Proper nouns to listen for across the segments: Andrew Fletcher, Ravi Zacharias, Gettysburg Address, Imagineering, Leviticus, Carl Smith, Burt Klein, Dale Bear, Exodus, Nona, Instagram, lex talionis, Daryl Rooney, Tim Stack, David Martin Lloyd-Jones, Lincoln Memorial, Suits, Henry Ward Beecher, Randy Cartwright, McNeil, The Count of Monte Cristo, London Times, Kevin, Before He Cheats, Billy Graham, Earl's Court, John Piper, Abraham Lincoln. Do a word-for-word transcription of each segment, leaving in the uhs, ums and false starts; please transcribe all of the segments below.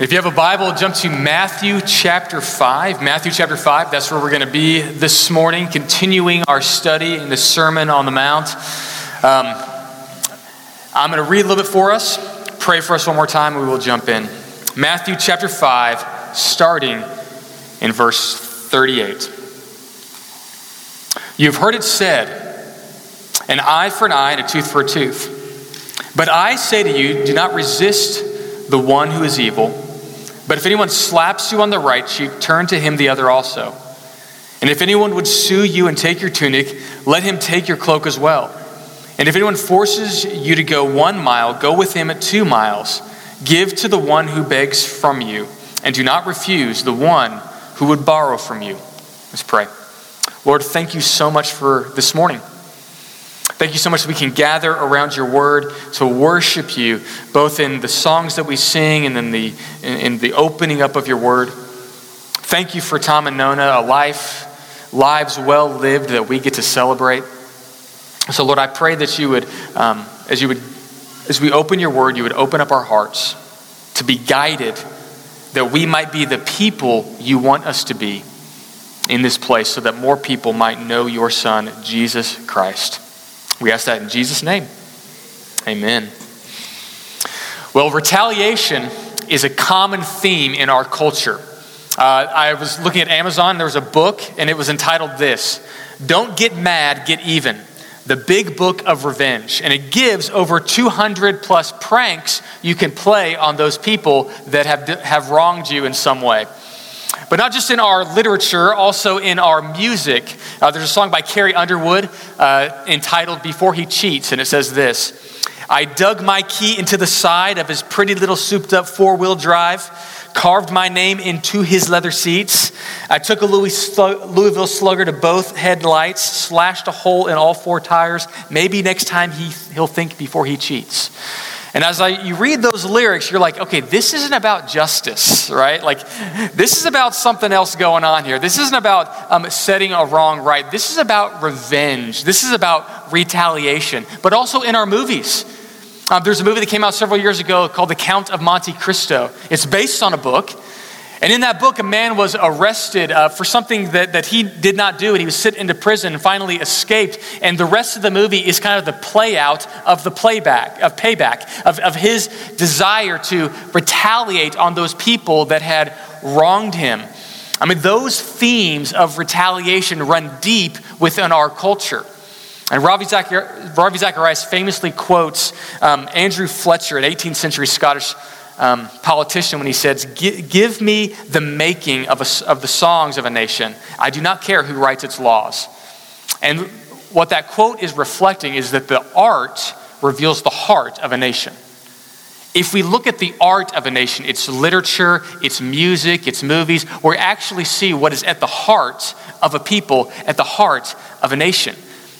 If you have a Bible, jump to Matthew chapter five. Matthew chapter five, that's where we're going to be this morning, continuing our study in the Sermon on the Mount. Um, I'm going to read a little bit for us, pray for us one more time, and we will jump in. Matthew chapter five, starting in verse thirty-eight. You've heard it said, an eye for an eye and a tooth for a tooth. But I say to you, do not resist the one who is evil. But if anyone slaps you on the right cheek, turn to him the other also. And if anyone would sue you and take your tunic, let him take your cloak as well. And if anyone forces you to go one mile, go with him at two miles. Give to the one who begs from you, and do not refuse the one who would borrow from you. Let's pray. Lord, thank you so much for this morning. Thank you so much that we can gather around your word to worship you, both in the songs that we sing and in the, in, in the opening up of your word. Thank you for Tom and Nona, a life, lives well lived that we get to celebrate. So Lord, I pray that you would, um, as you would, as we open your word, you would open up our hearts to be guided, that we might be the people you want us to be in this place, so that more people might know your son, Jesus Christ. We ask that in Jesus' name. Amen. Well, retaliation is a common theme in our culture. Uh, I was looking at Amazon, there was a book, and it was entitled this, Don't Get Mad, Get Even, The Big Book of Revenge. And it gives over two hundred plus pranks you can play on those people that have, have wronged you in some way. But not just in our literature, also in our music. Uh, there's a song by Carrie Underwood uh, entitled Before He Cheats, and it says this. I dug my key into the side of his pretty little souped up four-wheel drive, carved my name into his leather seats. I took a Louis Slu- Louisville Slugger to both headlights, slashed a hole in all four tires. Maybe next time he, he'll think before he cheats. And as I, you read those lyrics, you're like, okay, this isn't about justice, right? Like, this is about something else going on here. This isn't about um, setting a wrong right. This is about revenge. This is about retaliation, but also in our movies. Uh, there's a movie that came out several years ago called The Count of Monte Cristo. It's based on a book. And in that book, a man was arrested uh, for something that, that he did not do, and he was sent into prison and finally escaped. And the rest of the movie is kind of the play out of the playback, of payback, of, of his desire to retaliate on those people that had wronged him. I mean, those themes of retaliation run deep within our culture. And Ravi Zachari- Ravi Zacharias famously quotes um, Andrew Fletcher, an eighteenth century Scottish Um, politician, when he says, give me the making of, a, of the songs of a nation. I do not care who writes its laws. And what that quote is reflecting is that the art reveals the heart of a nation. If we look at the art of a nation, its literature, its music, its movies, we actually see what is at the heart of a people, at the heart of a nation.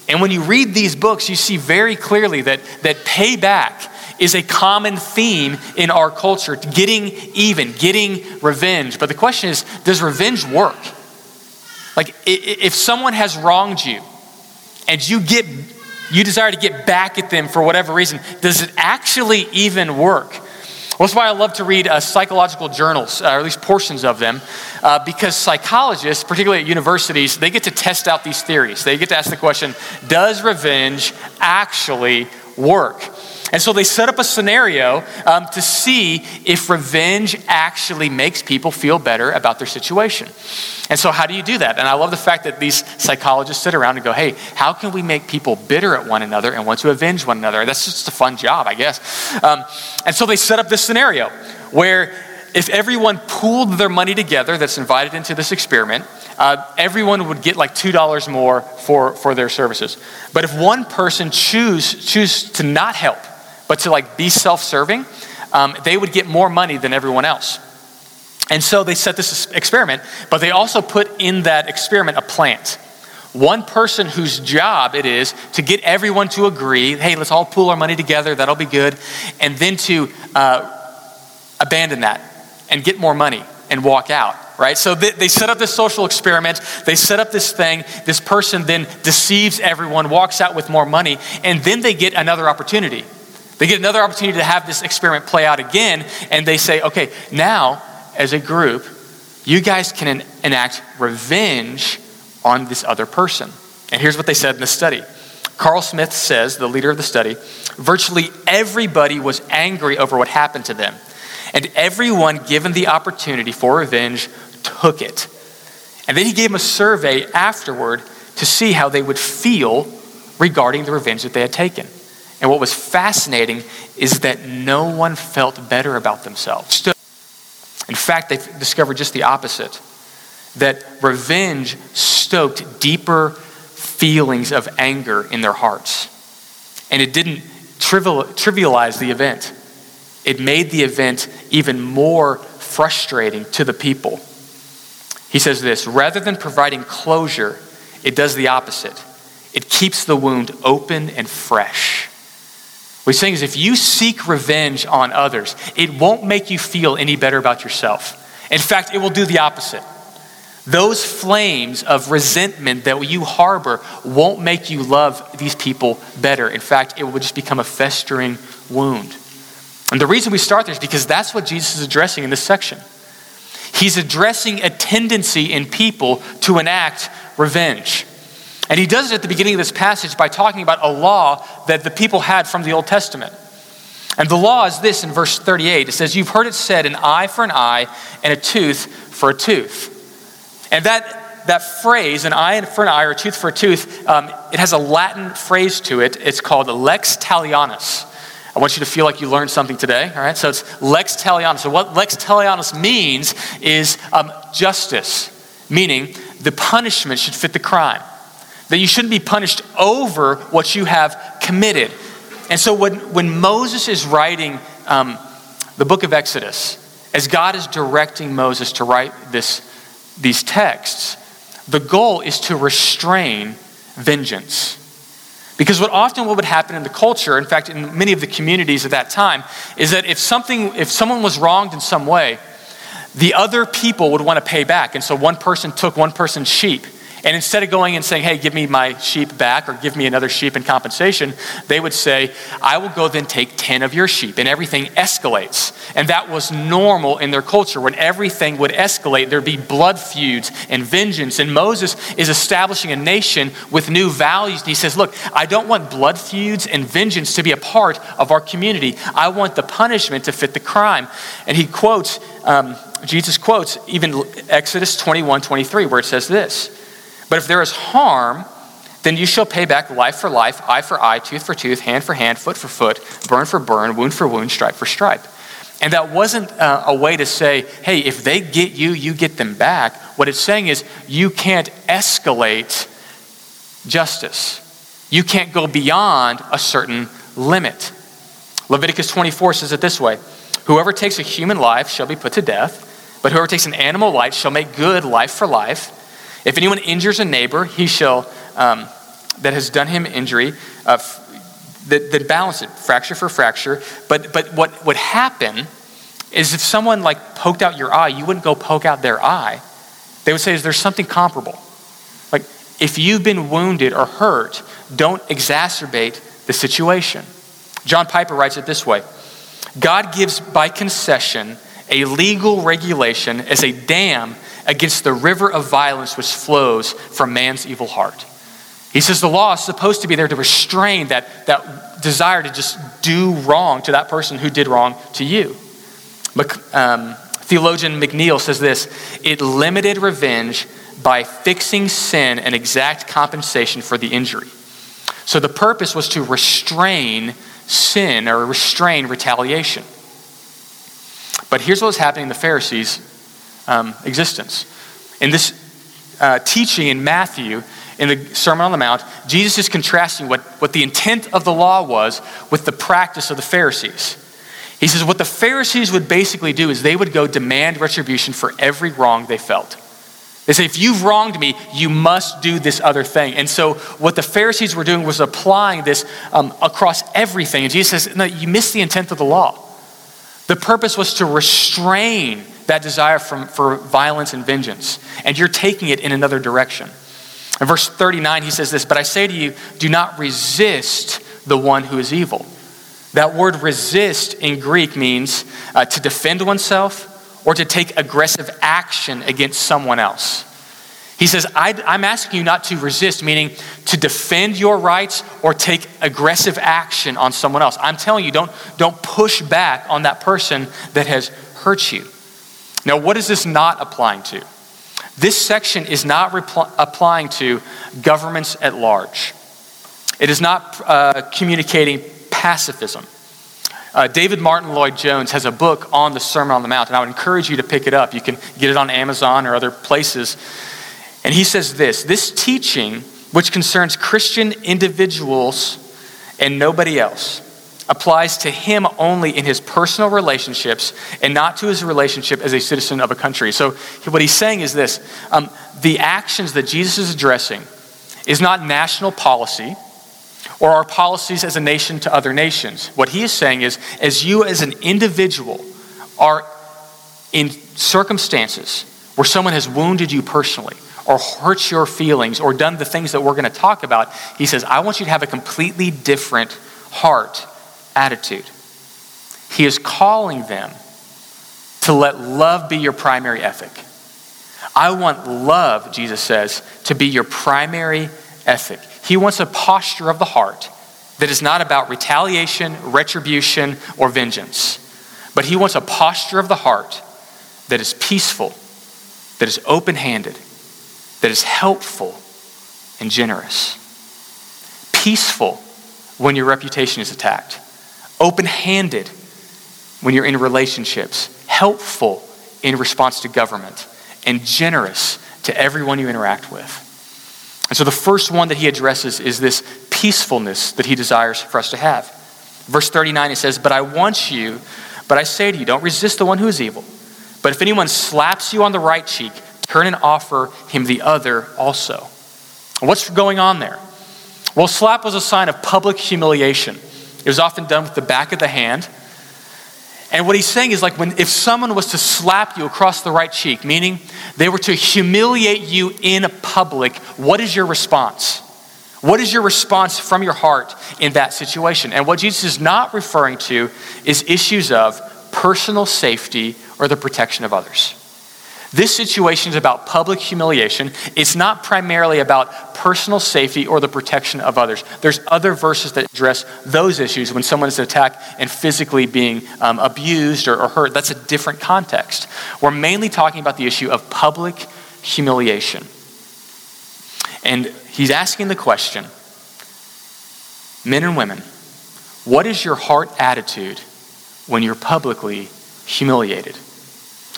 And when you read these books, you see very clearly that, that payback is a common theme in our culture, getting even, getting revenge. But the question is, does revenge work? Like, if someone has wronged you and you get, you desire to get back at them for whatever reason, does it actually even work? Well, that's why I love to read uh, psychological journals, uh, or at least portions of them, uh, because psychologists, particularly at universities, they get to test out these theories. They get to ask the question, does revenge actually work? And so they set up a scenario um, to see if revenge actually makes people feel better about their situation. And so how do you do that? And I love the fact that these psychologists sit around and go, hey, how can we make people bitter at one another and want to avenge one another? And that's just a fun job, I guess. Um, and so they set up this scenario where if everyone pooled their money together that's invited into this experiment, uh, everyone would get like two dollars more for, for their services. But if one person choose, choose to not help, but to like be self-serving, um, they would get more money than everyone else. And so they set this experiment, but they also put in that experiment a plant. One person whose job it is to get everyone to agree, hey, let's all pool our money together, that'll be good, and then to uh, abandon that and get more money and walk out, right? So they, they set up this social experiment. They set up this thing. This person then deceives everyone, walks out with more money, and then they get another opportunity. They get another opportunity to have this experiment play out again, and they say, okay, now as a group, you guys can enact revenge on this other person. And here's what they said in the study. Carl Smith says, the leader of the study, virtually everybody was angry over what happened to them, and everyone given the opportunity for revenge took it. And then he gave them a survey afterward to see how they would feel regarding the revenge that they had taken. And what was fascinating is that no one felt better about themselves. In fact, they discovered just the opposite, that revenge stoked deeper feelings of anger in their hearts. And it didn't trivial, trivialize the event. It made the event even more frustrating to the people. He says this, rather than providing closure, it does the opposite. It keeps the wound open and fresh. What he's saying is if you seek revenge on others, it won't make you feel any better about yourself. In fact, it will do the opposite. Those flames of resentment that you harbor won't make you love these people better. In fact, it will just become a festering wound. And the reason we start there is because that's what Jesus is addressing in this section. He's addressing a tendency in people to enact revenge. And he does it at the beginning of this passage by talking about a law that the people had from the Old Testament. And the law is this in verse thirty-eight. It says, you've heard it said, an eye for an eye and a tooth for a tooth. And that, that phrase, an eye for an eye or a tooth for a tooth, um, it has a Latin phrase to it. It's called lex talionis. I want you to feel like you learned something today, all right? So it's lex talionis. So what lex talionis means is um, justice, meaning the punishment should fit the crime, that you shouldn't be punished over what you have committed. And so when, when Moses is writing um, the book of Exodus, as God is directing Moses to write this these texts, the goal is to restrain vengeance. Because what often what would happen in the culture, in fact, in many of the communities at that time, is that if something, if someone was wronged in some way, the other people would want to pay back. And so one person took one person's sheep. And instead of going and saying, hey, give me my sheep back or give me another sheep in compensation, they would say, I will go then take ten of your sheep. And everything escalates. And that was normal in their culture. When everything would escalate, there'd be blood feuds and vengeance. And Moses is establishing a nation with new values. And he says, look, I don't want blood feuds and vengeance to be a part of our community. I want the punishment to fit the crime. And he quotes, um, Jesus quotes even Exodus twenty-one twenty-three, where it says this. But if there is harm, then you shall pay back life for life, eye for eye, tooth for tooth, hand for hand, foot for foot, burn for burn, wound for wound, stripe for stripe. And that wasn't uh, a way to say, hey, if they get you, you get them back. What it's saying is you can't escalate justice. You can't go beyond a certain limit. Leviticus twenty-four says it this way, whoever takes a human life shall be put to death, but whoever takes an animal life shall make good life for life. If anyone injures a neighbor, he shall, um, that has done him injury, uh, f- that, that balance it, fracture for fracture. But but what would happen is if someone like poked out your eye, you wouldn't go poke out their eye. They would say, is there something comparable? Like, if you've been wounded or hurt, don't exacerbate the situation. John Piper writes it this way, God gives by concession a legal regulation as a dam against the river of violence which flows from man's evil heart. He says the law is supposed to be there to restrain that, that desire to just do wrong to that person who did wrong to you. But, um, theologian McNeil says this, it limited revenge by fixing sin and exact compensation for the injury. So the purpose was to restrain sin or restrain retaliation. But here's what was happening in the Pharisees' Um, existence. In this uh, teaching in Matthew, in the Sermon on the Mount, Jesus is contrasting what, what the intent of the law was with the practice of the Pharisees. He says what the Pharisees would basically do is they would go demand retribution for every wrong they felt. They say, if you've wronged me, you must do this other thing. And so what the Pharisees were doing was applying this um, across everything. And Jesus says, no, you missed the intent of the law. The purpose was to restrain that desire from, for violence and vengeance. And you're taking it in another direction. In verse thirty-nine, he says this, but I say to you, do not resist the one who is evil. That word resist in Greek means uh, to defend oneself or to take aggressive action against someone else. He says, I, I'm asking you not to resist, meaning to defend your rights or take aggressive action on someone else. I'm telling you, don't, don't push back on that person that has hurt you. Now, what is this not applying to? This section is not repl- applying to governments at large. It is not uh, communicating pacifism. Uh, David Martin Lloyd-Jones has a book on the Sermon on the Mount, and I would encourage you to pick it up. You can get it on Amazon or other places. And he says this, this teaching, which concerns Christian individuals and nobody else, applies to him only in his personal relationships and not to his relationship as a citizen of a country. So what he's saying is this, um, the actions that Jesus is addressing is not national policy or our policies as a nation to other nations. What he is saying is, as you as an individual are in circumstances where someone has wounded you personally, or hurt your feelings, or done the things that we're going to talk about, he says, I want you to have a completely different heart attitude. He is calling them to let love be your primary ethic. I want love, Jesus says, to be your primary ethic. He wants a posture of the heart that is not about retaliation, retribution, or vengeance, but he wants a posture of the heart that is peaceful, that is open-handed, that is helpful and generous. Peaceful when your reputation is attacked. Open-handed when you're in relationships. Helpful in response to government. And generous to everyone you interact with. And so the first one that he addresses is this peacefulness that he desires for us to have. Verse thirty-nine, it says, But I want you, but I say to you, don't resist the one who is evil. But if anyone slaps you on the right cheek, turn and offer him the other also. What's going on there? Well, slap was a sign of public humiliation. It was often done with the back of the hand. And what he's saying is like when if someone was to slap you across the right cheek, meaning they were to humiliate you in public, what is your response? What is your response from your heart in that situation? And what Jesus is not referring to is issues of personal safety or the protection of others. This situation is about public humiliation. It's not primarily about personal safety or the protection of others. There's other verses that address those issues when someone is attacked and physically being um, abused or, or hurt. That's a different context. We're mainly talking about the issue of public humiliation. And he's asking the question, men and women, what is your heart attitude when you're publicly humiliated?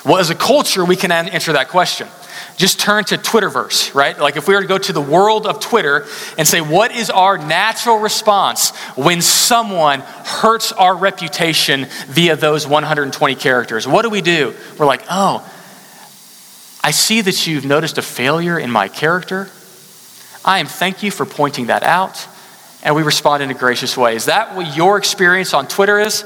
Well, as a culture, we can answer that question. Just turn to Twitterverse, right? Like if we were to go to the world of Twitter and say, what is our natural response when someone hurts our reputation via those one hundred twenty characters? What do we do? We're like, oh, I see that you've noticed a failure in my character. I am thank you for pointing that out. And we respond in a gracious way. Is that what your experience on Twitter is?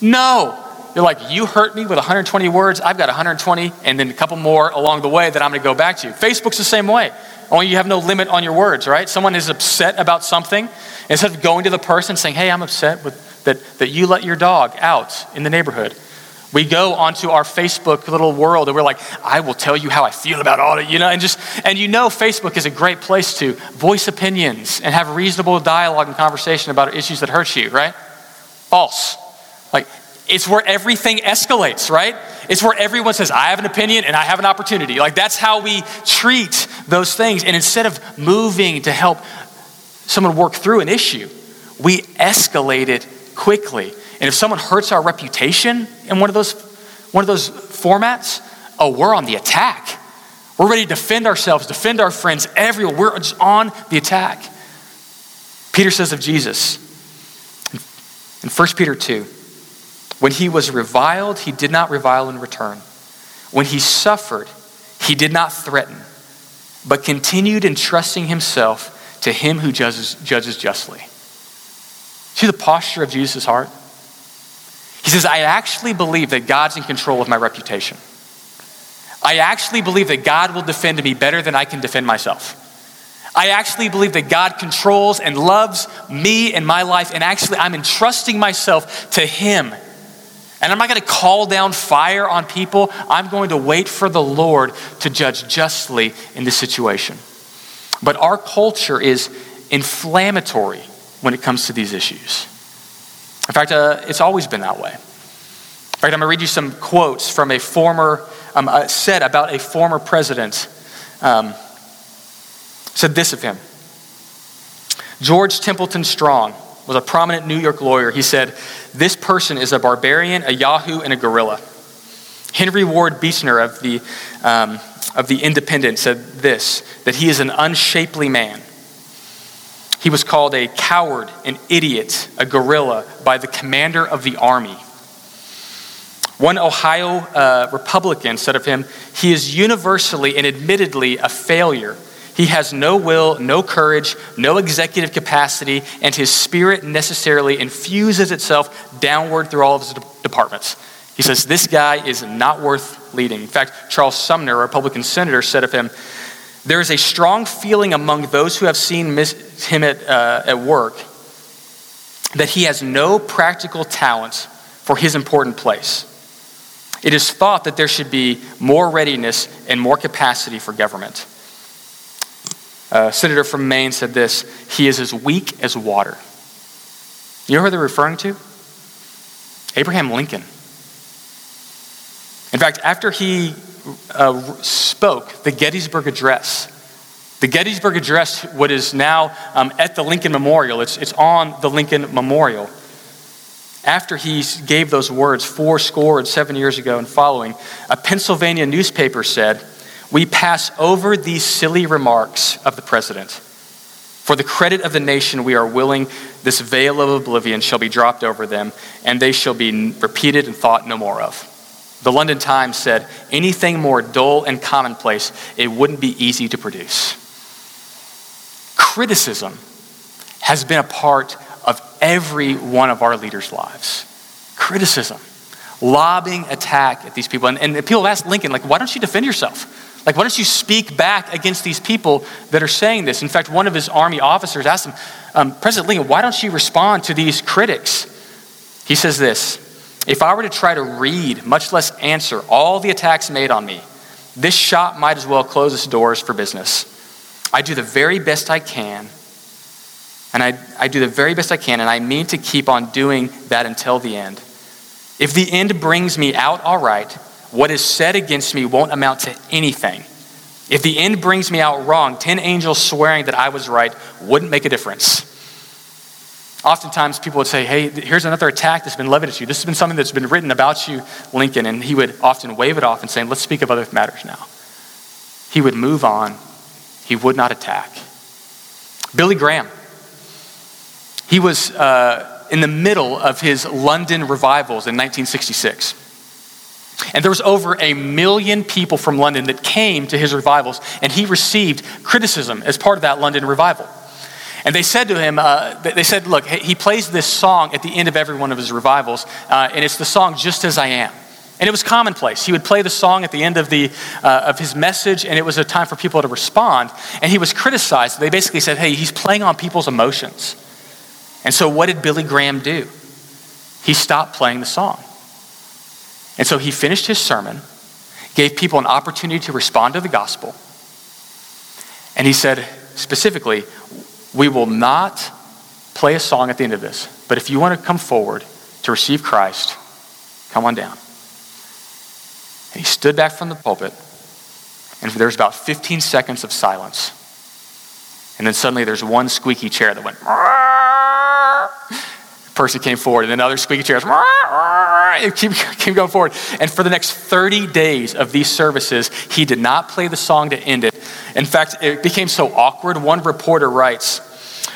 No. You're like, you hurt me with one hundred twenty words. I've got one hundred twenty and then a couple more along the way that I'm going to go back to. Facebook's the same way. Only you have no limit on your words, right? Someone is upset about something. Instead of going to the person saying, hey, I'm upset with that, that you let your dog out in the neighborhood. We go onto our Facebook little world and we're like, I will tell you how I feel about all that, you know, and just, and you know, Facebook is a great place to voice opinions and have reasonable dialogue and conversation about issues that hurt you, right? False. Like, it's where everything escalates, right? It's where everyone says, I have an opinion and I have an opportunity. Like that's how we treat those things. And instead of moving to help someone work through an issue, we escalate it quickly. And if someone hurts our reputation in one of those, one of those formats, oh, we're on the attack. We're ready to defend ourselves, defend our friends everywhere. We're just on the attack. Peter says of Jesus in First Peter two, when he was reviled, he did not revile in return. When he suffered, he did not threaten, but continued entrusting himself to him who judges, judges justly. See the posture of Jesus' heart? He says, I actually believe that God's in control of my reputation. I actually believe that God will defend me better than I can defend myself. I actually believe that God controls and loves me and my life, and actually I'm entrusting myself to him. And I'm not going to call down fire on people. I'm going to wait for the Lord to judge justly in this situation. But our culture is inflammatory when it comes to these issues. In fact, uh, it's always been that way. In fact, I'm going to read you some quotes from a former, um, uh, said about a former president. Um, said this of him. George Templeton Strong was a prominent New York lawyer. He said, "This person is a barbarian, a Yahoo, and a gorilla." Henry Ward Beecher of the um, of the Independent said this, that he is an unshapely man. He was called a coward, an idiot, a gorilla by the commander of the army. One Ohio uh, Republican said of him, "He is universally and admittedly a failure. He has no will, no courage, no executive capacity, and his spirit necessarily infuses itself downward through all of his de- departments." He says, this guy is not worth leading. In fact, Charles Sumner, a Republican senator, said of him, "There is a strong feeling among those who have seen mis- him at, uh, at work that he has no practical talent for his important place. It is thought that there should be more readiness and more capacity for government." A senator from Maine said this, "He is as weak as water." You know who they're referring to? Abraham Lincoln. In fact, after he uh, spoke the Gettysburg Address, the Gettysburg Address, what is now um, at the Lincoln Memorial, it's, it's on the Lincoln Memorial. After he gave those words four score and seven years ago and following, a Pennsylvania newspaper said, "We pass over these silly remarks of the president. For the credit of the nation, we are willing this veil of oblivion shall be dropped over them, and they shall be repeated and thought no more of." The London Times said, "Anything more dull and commonplace, it wouldn't be easy to produce." Criticism has been a part of every one of our leaders' lives. Criticism, lobbing attack at these people. And, and people asked Lincoln, like, why don't you defend yourself? Like, why don't you speak back against these people that are saying this? In fact, one of his army officers asked him, um, President Lincoln, why don't you respond to these critics? He says this, "If I were to try to read, much less answer, all the attacks made on me, this shop might as well close its doors for business. I do the very best I can, and I, I do the very best I can, and I mean to keep on doing that until the end. If the end brings me out all right, what is said against me won't amount to anything. If the end brings me out wrong, ten angels swearing that I was right wouldn't make a difference." Oftentimes people would say, "Hey, here's another attack that's been levied at you. This has been something that's been written about you, Lincoln." And he would often wave it off and say, "Let's speak of other matters now." He would move on. He would not attack. Billy Graham. He was uh, in the middle of his London revivals in nineteen sixty-six. And there was over a million people from London that came to his revivals, and he received criticism as part of that London revival. And they said to him, uh, they said, look, he plays this song at the end of every one of his revivals, uh, and it's the song "Just As I Am." And it was commonplace. He would play the song at the end of the uh, of his message, and it was a time for people to respond. And he was criticized. They basically said, hey, he's playing on people's emotions. And so what did Billy Graham do? He stopped playing the song. And so he finished his sermon, gave people an opportunity to respond to the gospel, and he said specifically, "We will not play a song at the end of this, but if you want to come forward to receive Christ, come on down." And he stood back from the pulpit, and there's about fifteen seconds of silence. And then suddenly there's one squeaky chair that went, the person came forward, and then other squeaky chairs, Keep, keep going forward. And for the next thirty days of these services, he did not play the song to end it. In fact, it became so awkward. One reporter writes,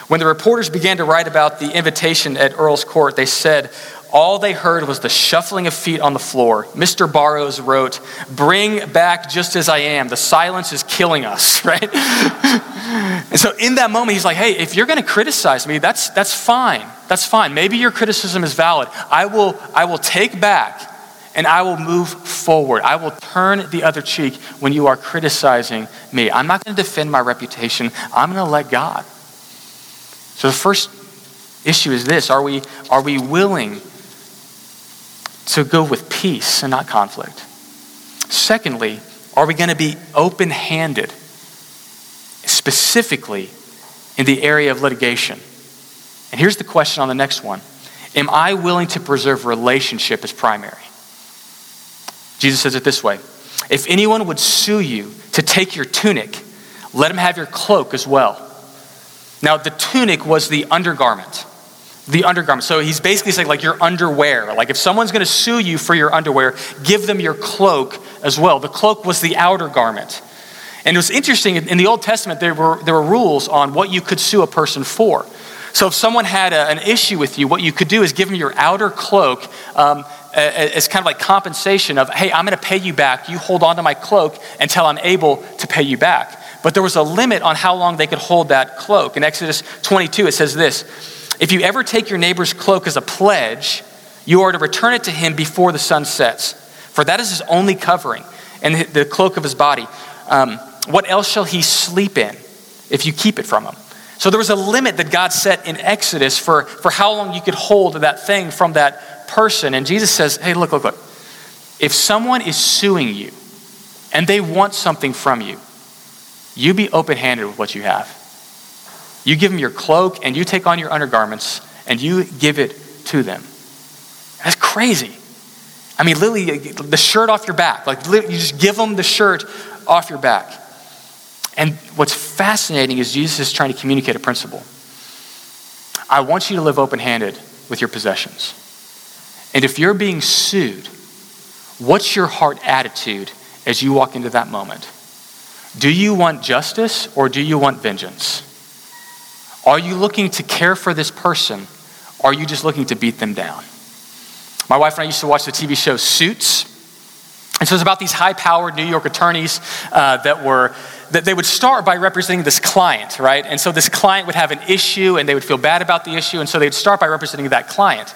when the reporters began to write about the invitation at Earl's Court, they said all they heard was the shuffling of feet on the floor. Mister Burroughs wrote, "Bring back Just As I Am. The silence is killing us," right? And so in that moment, he's like, hey, if you're going to criticize me, that's that's fine. That's fine. Maybe your criticism is valid. I will I will take back and I will move forward. I will turn the other cheek when you are criticizing me. I'm not going to defend my reputation. I'm going to let God. So the first issue is this. Are we, are we willing to go with peace and not conflict? Secondly, are we going to be open-handed, specifically in the area of litigation? And here's the question on the next one. Am I willing to preserve relationship as primary? Jesus says it this way. If anyone would sue you to take your tunic, let him have your cloak as well. Now, the tunic was the undergarment. The undergarment. So he's basically saying like your underwear. Like if someone's going to sue you for your underwear, give them your cloak as well. The cloak was the outer garment. And it was interesting, in the Old Testament, there were, there were rules on what you could sue a person for. So if someone had a, an issue with you, what you could do is give them your outer cloak um, as kind of like compensation of, hey, I'm going to pay you back. You hold on to my cloak until I'm able to pay you back. But there was a limit on how long they could hold that cloak. In Exodus twenty-two, it says this, if you ever take your neighbor's cloak as a pledge, you are to return it to him before the sun sets, for that is his only covering and the cloak of his body. Um, what else shall he sleep in if you keep it from him? So there was a limit that God set in Exodus for, for how long you could hold that thing from that person. And Jesus says, hey, look, look, look. If someone is suing you and they want something from you, you be open-handed with what you have. You give them your cloak and you take on your undergarments and you give it to them. That's crazy. I mean, literally, the shirt off your back. Like, you just give them the shirt off your back. And what's fascinating is Jesus is trying to communicate a principle. I want you to live open-handed with your possessions. And if you're being sued, what's your heart attitude as you walk into that moment? Do you want justice or do you want vengeance? Are you looking to care for this person or are you just looking to beat them down? My wife and I used to watch the T V show Suits. And so it's about these high-powered New York attorneys uh, that were that they would start by representing this client, right? And so this client would have an issue and they would feel bad about the issue. And so they'd start by representing that client.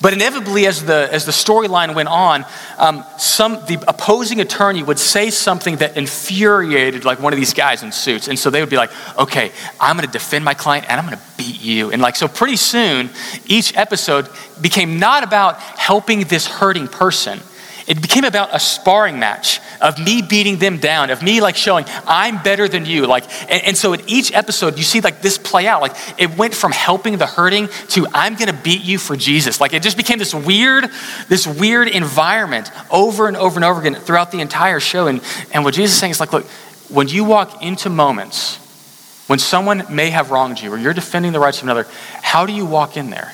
But inevitably, as the as the storyline went on, um, some the opposing attorney would say something that infuriated like one of these guys in suits. And so they would be like, okay, I'm gonna defend my client and I'm gonna beat you. And like, so pretty soon, each episode became not about helping this hurting person. It became about a sparring match of me beating them down, of me like showing I'm better than you. Like, and, and so in each episode, you see like this play out. Like it went from helping the hurting to I'm going to beat you for Jesus. Like it just became this weird, this weird environment over and over and over again throughout the entire show. And, and what Jesus is saying is like, look, when you walk into moments when someone may have wronged you or you're defending the rights of another, how do you walk in there?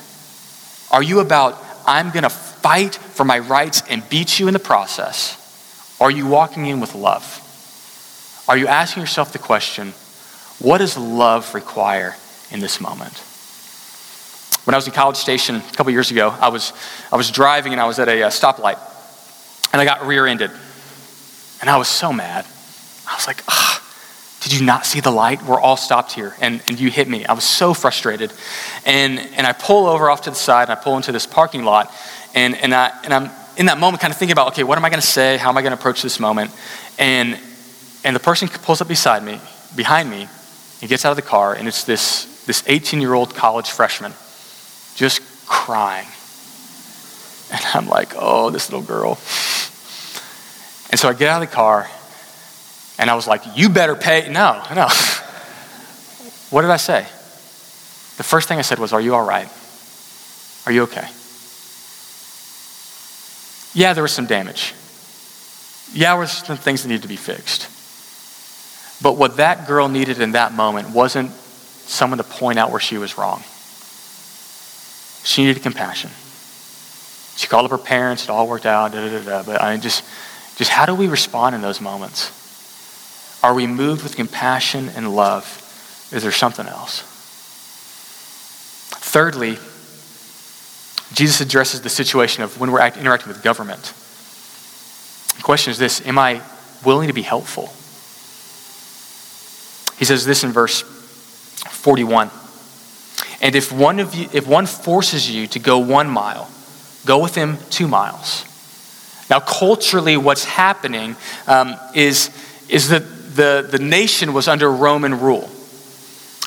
Are you about, I'm going to fight for my rights and beat you in the process? Are you walking in with love? Are you asking yourself the question, what does love require in this moment? When I was in College Station a couple years ago, I was I was driving and I was at a uh, stoplight and I got rear-ended and I was so mad. I was like, ah. Did you not see the light? We're all stopped here, and, and you hit me. I was so frustrated. And and I pull over off to the side, and I pull into this parking lot, and, and, I, and I'm in that moment kind of thinking about, okay, what am I gonna say? How am I gonna approach this moment? And and the person pulls up beside me, behind me, and gets out of the car, and it's this, this eighteen-year-old college freshman just crying. And I'm like, oh, this little girl. And so I get out of the car, and I was like, you better pay. No, no. What did I say? The first thing I said was, are you all right? Are you okay? Yeah, there was some damage. Yeah, there were some things that needed to be fixed. But what that girl needed in that moment wasn't someone to point out where she was wrong. She needed compassion. She called up her parents, it all worked out, da, da, da, da. But I just, just how do we respond in those moments? Are we moved with compassion and love? Is there something else? Thirdly, Jesus addresses the situation of when we're act- interacting with government. The question is this, am I willing to be helpful? He says this in verse forty-one. And if one of you, if one forces you to go one mile, go with him two miles. Now, culturally, what's happening um, is, is that the, the nation was under Roman rule.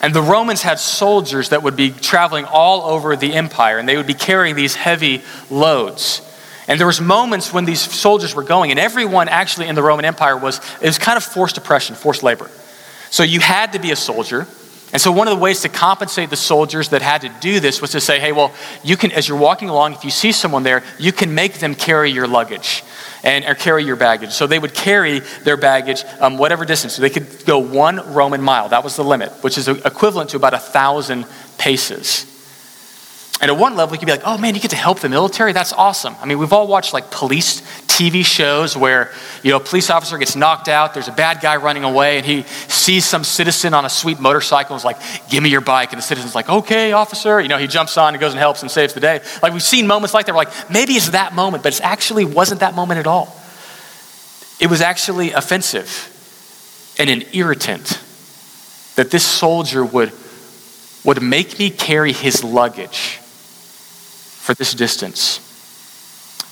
And the Romans had soldiers that would be traveling all over the empire, and they would be carrying these heavy loads. And there was moments when these soldiers were going, and everyone actually in the Roman Empire was, it was kind of forced oppression, forced labor. So you had to be a soldier. And so one of the ways to compensate the soldiers that had to do this was to say, hey, well, you can, as you're walking along, if you see someone there, you can make them carry your luggage and or carry your baggage. So they would carry their baggage um, whatever distance. So they could go one Roman mile. That was the limit, which is equivalent to about a thousand paces. And at one level, you could be like, oh man, you get to help the military? That's awesome. I mean, we've all watched like police T V shows where, you know, a police officer gets knocked out, there's a bad guy running away, and he sees some citizen on a sweet motorcycle and is like, give me your bike. And the citizen's like, okay, officer. You know, he jumps on and goes and helps and saves the day. Like we've seen moments like that. We're like, maybe it's that moment, but it actually wasn't that moment at all. It was actually offensive and an irritant that this soldier would, would make me carry his luggage for this distance.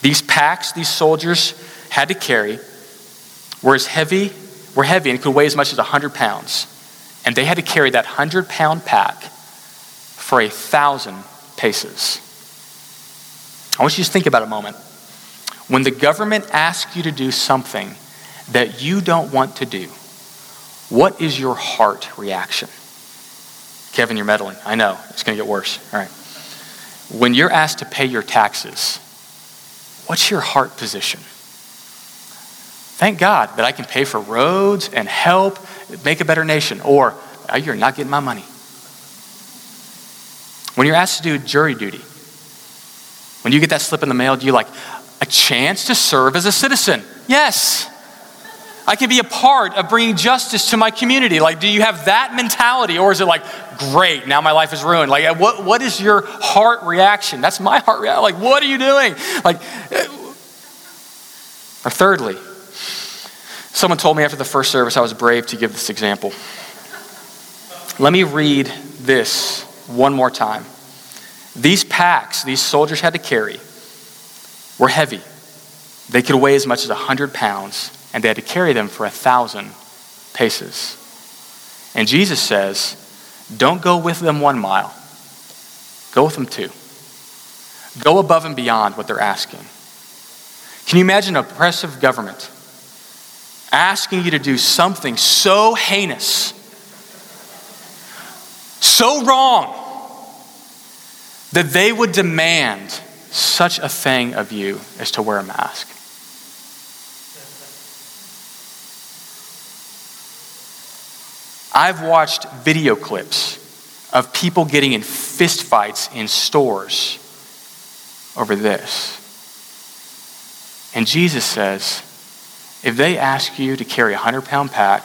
These packs these soldiers had to carry were as heavy, were heavy and could weigh as much as one hundred pounds. And they had to carry that one hundred pound pack for a thousand paces. I want you to think about a moment. When the government asks you to do something that you don't want to do, what is your heart reaction? Kevin, you're meddling. I know, it's gonna get worse, all right. When you're asked to pay your taxes, what's your heart position? Thank God that I can pay for roads and help make a better nation, or oh, you're not getting my money. When you're asked to do jury duty, when you get that slip in the mail, do you like a chance to serve as a citizen? Yes, I can be a part of bringing justice to my community. Like, do you have that mentality, or is it like, great, now my life is ruined? Like, what what is your heart reaction? That's my heart reaction. Like, what are you doing? Like, or thirdly, someone told me after the first service I was brave to give this example. Let me read this one more time. These packs these soldiers had to carry were heavy. They could weigh as much as one hundred pounds, and they had to carry them for a thousand paces. And Jesus says, don't go with them one mile. Go with them two. Go above and beyond what they're asking. Can you imagine an oppressive government asking you to do something so heinous, so wrong, that they would demand such a thing of you as to wear a mask? I've watched video clips of people getting in fistfights in stores over this. And Jesus says, if they ask you to carry a one hundred pound pack,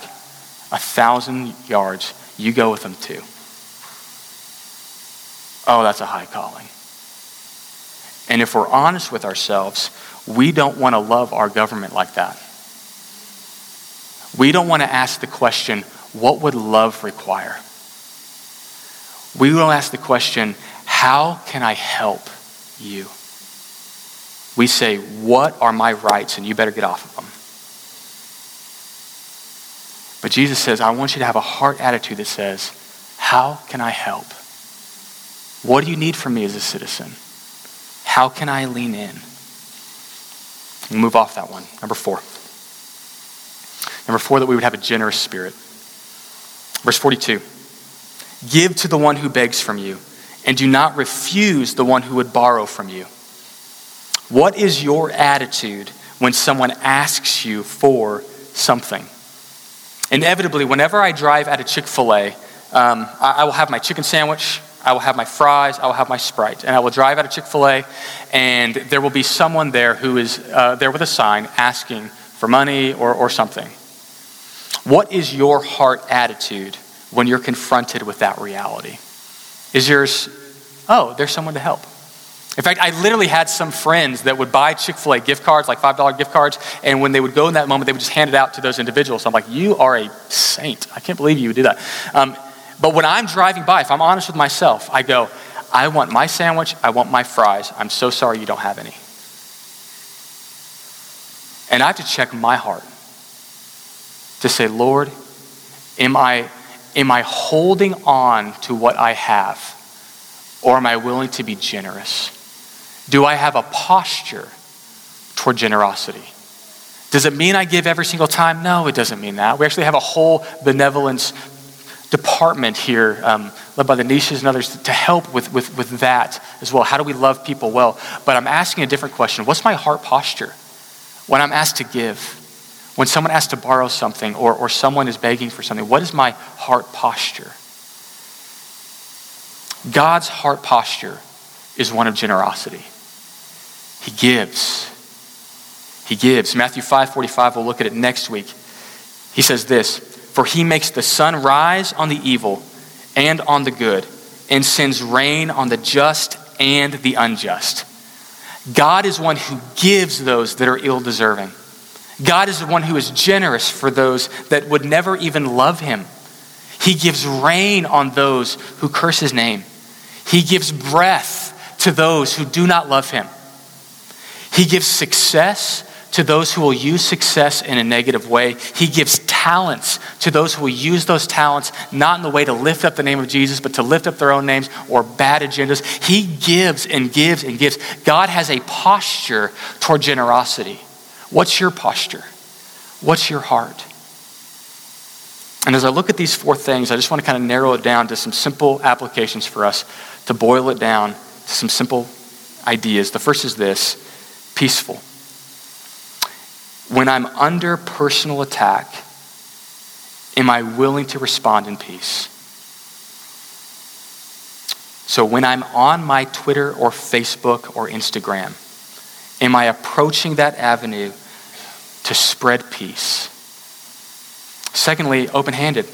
a thousand yards, you go with them too. Oh, that's a high calling. And if we're honest with ourselves, we don't want to love our government like that. We don't want to ask the question, what would love require? We will ask the question, how can I help you? We say, what are my rights? And you better get off of them. But Jesus says, I want you to have a heart attitude that says, how can I help? What do you need from me as a citizen? How can I lean in? We'll move off that one. Number four. Number four, that we would have a generous spirit. Verse forty-two, give to the one who begs from you, and do not refuse the one who would borrow from you. What is your attitude when someone asks you for something? Inevitably, whenever I drive out of Chick-fil-A, um, I, I will have my chicken sandwich, I will have my fries, I will have my Sprite, and I will drive out of Chick-fil-A, and there will be someone there who is uh, there with a sign asking for money or, or something. What is your heart attitude when you're confronted with that reality? Is yours, oh, there's someone to help. In fact, I literally had some friends that would buy Chick-fil-A gift cards, like five dollar gift cards, and when they would go in that moment, they would just hand it out to those individuals. I'm like, you are a saint. I can't believe you would do that. Um, but when I'm driving by, if I'm honest with myself, I go, I want my sandwich, I want my fries. I'm so sorry you don't have any. And I have to check my heart to say, Lord, am I, am I holding on to what I have? Or am I willing to be generous? Do I have a posture toward generosity? Does it mean I give every single time? No, it doesn't mean that. We actually have a whole benevolence department here um, led by the Niches and others to help with, with, with that as well. How do we love people well? But I'm asking a different question. What's my heart posture when I'm asked to give? When someone asks to borrow something or, or someone is begging for something, what is my heart posture? God's heart posture is one of generosity. He gives. He gives. Matthew five forty-five, we'll look at it next week. He says this, "For he makes the sun rise on the evil and on the good, and sends rain on the just and the unjust." God is one who gives those that are ill-deserving. God is the one who is generous for those that would never even love him. He gives rain on those who curse his name. He gives breath to those who do not love him. He gives success to those who will use success in a negative way. He gives talents to those who will use those talents, not in the way to lift up the name of Jesus, but to lift up their own names or bad agendas. He gives and gives and gives. God has a posture toward generosity. What's your posture? What's your heart? And as I look at these four things, I just want to kind of narrow it down to some simple applications for us, to boil it down to some simple ideas. The first is this, peaceful. When I'm under personal attack, am I willing to respond in peace? So when I'm on my Twitter or Facebook or Instagram, am I approaching that avenue to spread peace? Secondly, open-handed.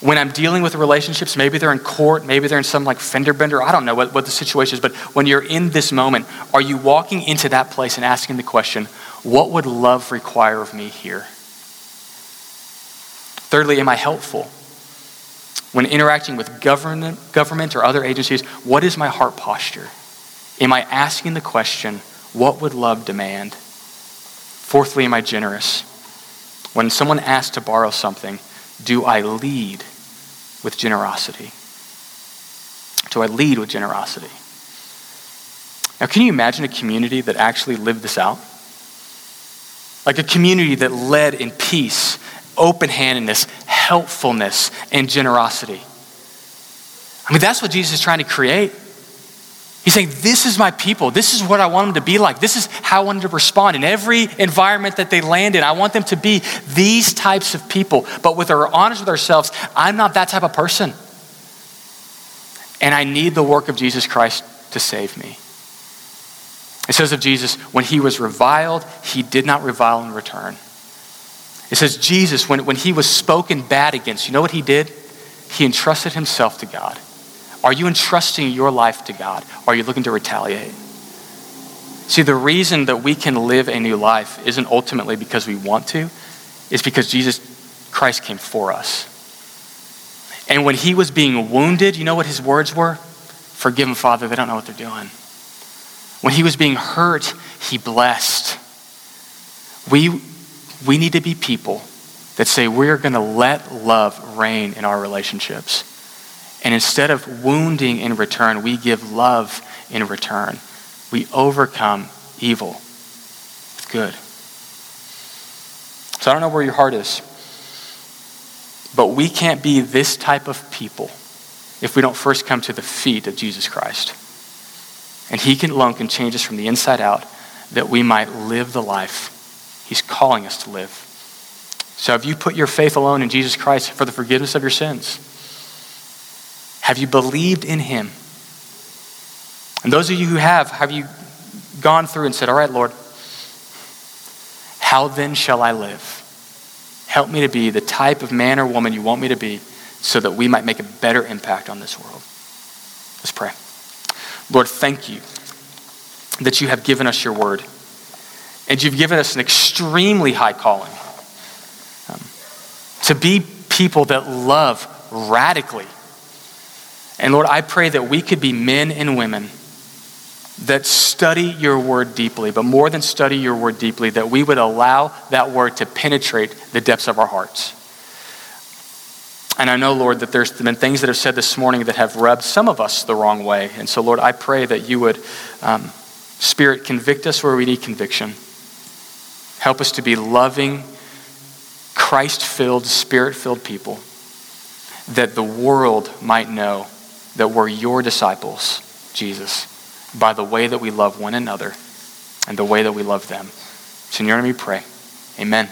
When I'm dealing with relationships, maybe they're in court, maybe they're in some like fender bender, I don't know what, what the situation is, but when you're in this moment, are you walking into that place and asking the question, what would love require of me here? Thirdly, am I helpful? When interacting with government, government or other agencies, what is my heart posture? Am I asking the question, what would love demand? Fourthly, am I generous? When someone asks to borrow something, do I lead with generosity? Do I lead with generosity? Now, can you imagine a community that actually lived this out? Like a community that led in peace, open-handedness, helpfulness, and generosity. I mean, that's what Jesus is trying to create. He's saying, this is my people. This is what I want them to be like. This is how I want them to respond. In every environment that they land in, I want them to be these types of people. But if we're honest with ourselves, I'm not that type of person. And I need the work of Jesus Christ to save me. It says of Jesus, when he was reviled, he did not revile in return. It says Jesus, when, when he was spoken bad against, you know what he did? He entrusted himself to God. Are you entrusting your life to God? Or are you looking to retaliate? See, the reason that we can live a new life isn't ultimately because we want to. It's because Jesus Christ came for us. And when he was being wounded, you know what his words were? Forgive them, Father, they don't know what they're doing. When he was being hurt, he blessed. We, we need to be people that say we're going to let love reign in our relationships. And instead of wounding in return, we give love in return. We overcome evil with good. So I don't know where your heart is, but we can't be this type of people if we don't first come to the feet of Jesus Christ. And he can alone can change us from the inside out that we might live the life he's calling us to live. So have you put your faith alone in Jesus Christ for the forgiveness of your sins? Have you believed in him? And those of you who have, have you gone through and said, all right, Lord, how then shall I live? Help me to be the type of man or woman you want me to be so that we might make a better impact on this world. Let's pray. Lord, thank you that you have given us your word and you've given us an extremely high calling um, to be people that love radically. And Lord, I pray that we could be men and women that study your word deeply, but more than study your word deeply, that we would allow that word to penetrate the depths of our hearts. And I know, Lord, that there's been things that have said this morning that have rubbed some of us the wrong way. And so, Lord, I pray that you would, um, Spirit, convict us where we need conviction. Help us to be loving, Christ-filled, Spirit-filled people, that the world might know that we're your disciples, Jesus, by the way that we love one another and the way that we love them. So in your name we pray. Amen.